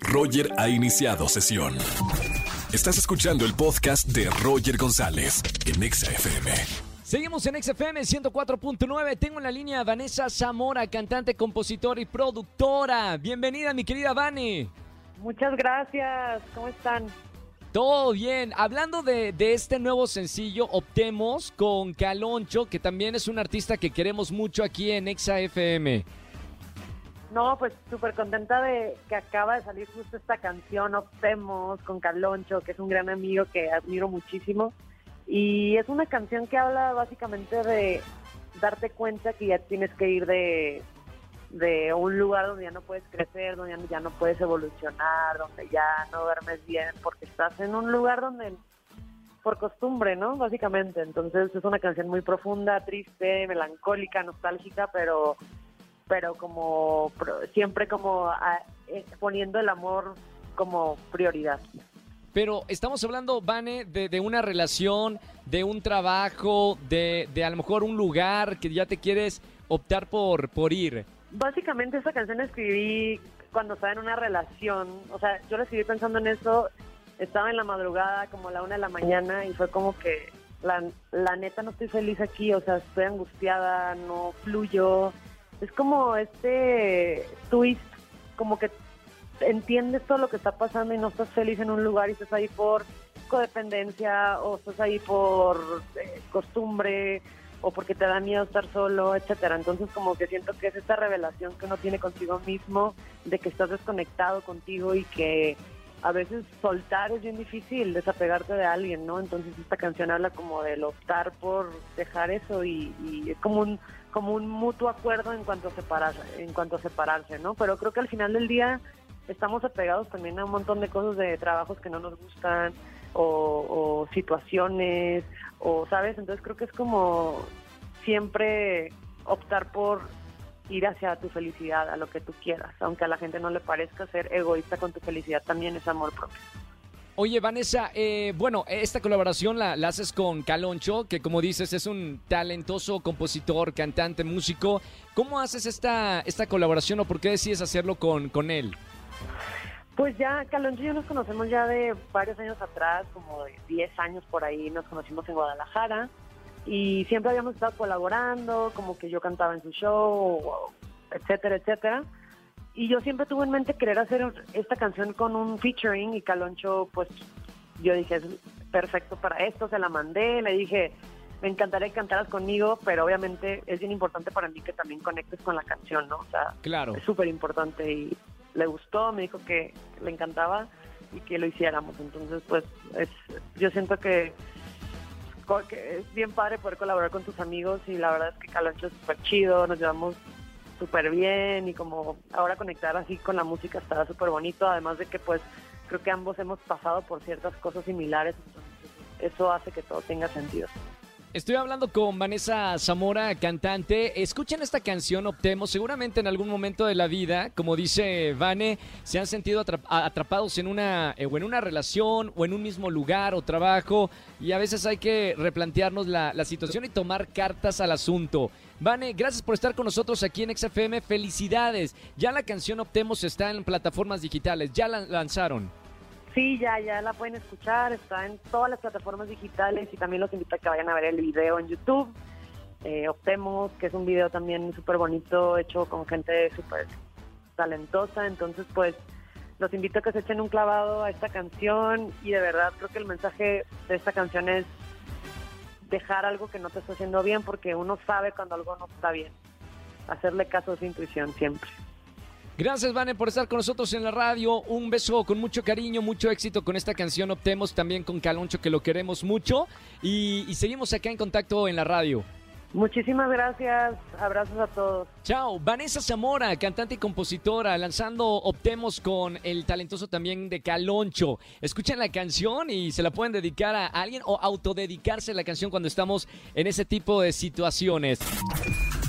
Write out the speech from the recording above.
Roger ha iniciado sesión. Estás escuchando el podcast de Roger González en Exa FM. Seguimos en Exa FM 104.9. Tengo en la línea a Vanessa Zamora, cantante, compositora y productora. Bienvenida, mi querida Vani. Muchas gracias. ¿Cómo están? Todo bien. Hablando de este nuevo sencillo, Optemos, con Caloncho, que también es un artista que queremos mucho aquí en Exa FM. No, pues súper contenta de que acaba de salir justo esta canción, Optemos, con Caloncho, que es un gran amigo que admiro muchísimo. Y es una canción que habla básicamente de darte cuenta que ya tienes que ir de un lugar donde ya no puedes crecer, donde ya no puedes evolucionar, donde ya no duermes bien, porque estás en un lugar donde por costumbre, ¿no? Básicamente. Entonces es una canción muy profunda, triste, melancólica, nostálgica, pero como siempre como poniendo el amor como prioridad. Pero estamos hablando, Vane, de una relación, de un trabajo, de a lo mejor un lugar que ya te quieres optar por ir. Básicamente esta canción la escribí cuando estaba en una relación. O sea, yo la escribí pensando en eso. Estaba en la madrugada, como a la 1 de la mañana, y fue como que la neta no estoy feliz aquí. O sea, estoy angustiada, no fluyo. Es como este twist, como que entiendes todo lo que está pasando y no estás feliz en un lugar y estás ahí por codependencia, o estás ahí por costumbre, o porque te da miedo estar solo, etcétera. Entonces como que siento que es esta revelación que uno tiene consigo mismo, de que estás desconectado contigo y que a veces soltar es bien difícil, desapegarte de alguien, ¿no? Entonces esta canción habla como del optar por dejar eso y es como un mutuo acuerdo en cuanto a separarse, ¿no? Pero creo que al final del día estamos apegados también a un montón de cosas, de trabajos que no nos gustan o situaciones, o ¿sabes? Entonces creo que es como siempre optar por ir hacia tu felicidad, a lo que tú quieras, aunque a la gente no le parezca. Ser egoísta con tu felicidad también es amor propio. Oye, Vanessa, bueno, esta colaboración la haces con Caloncho, que como dices es un talentoso compositor, cantante, músico. ¿Cómo haces esta colaboración, o por qué decides hacerlo con él? Pues ya, Caloncho y yo nos conocemos ya de varios años atrás, como de 10 años por ahí. Nos conocimos en Guadalajara y siempre habíamos estado colaborando, como que yo cantaba en su show, etcétera, etcétera. Y yo siempre tuve en mente querer hacer esta canción con un featuring, y Caloncho, pues yo dije, es perfecto para esto. Se la mandé, le dije, me encantaría que cantaras conmigo, pero obviamente es bien importante para mí que también conectes con la canción, ¿no? O sea, claro, es súper importante, y le gustó, me dijo que le encantaba y que lo hiciéramos. Entonces, pues yo siento que es bien padre poder colaborar con tus amigos, y la verdad es que Caloncho es súper chido, nos llevamos súper bien, y como ahora conectar así con la música está súper bonito, además de que pues creo que ambos hemos pasado por ciertas cosas similares, entonces eso hace que todo tenga sentido. Estoy hablando con Vanessa Zamora, cantante. Escuchen esta canción, Optemos. Seguramente en algún momento de la vida, como dice Vane, se han sentido atrapados en una relación, o en un mismo lugar o trabajo, y a veces hay que replantearnos la situación y tomar cartas al asunto. Vane, gracias por estar con nosotros aquí en Exa FM. Felicidades. Ya la canción Optemos está en plataformas digitales. Ya la lanzaron. Sí, ya la pueden escuchar, está en todas las plataformas digitales, y también los invito a que vayan a ver el video en YouTube, Optemos, que es un video también súper bonito, hecho con gente súper talentosa. Entonces pues los invito a que se echen un clavado a esta canción, y de verdad creo que el mensaje de esta canción es dejar algo que no te está haciendo bien, porque uno sabe cuando algo no está bien, hacerle caso a su intuición siempre. Gracias, Vane, por estar con nosotros en la radio. Un beso con mucho cariño, mucho éxito con esta canción Optemos, también con Caloncho, que lo queremos mucho. Y seguimos acá en contacto en la radio. Muchísimas gracias. Abrazos a todos. Chao. Vanessa Zamora, cantante y compositora, lanzando Optemos con el talentoso también de Caloncho. Escuchen la canción y se la pueden dedicar a alguien, o autodedicarse la canción cuando estamos en ese tipo de situaciones.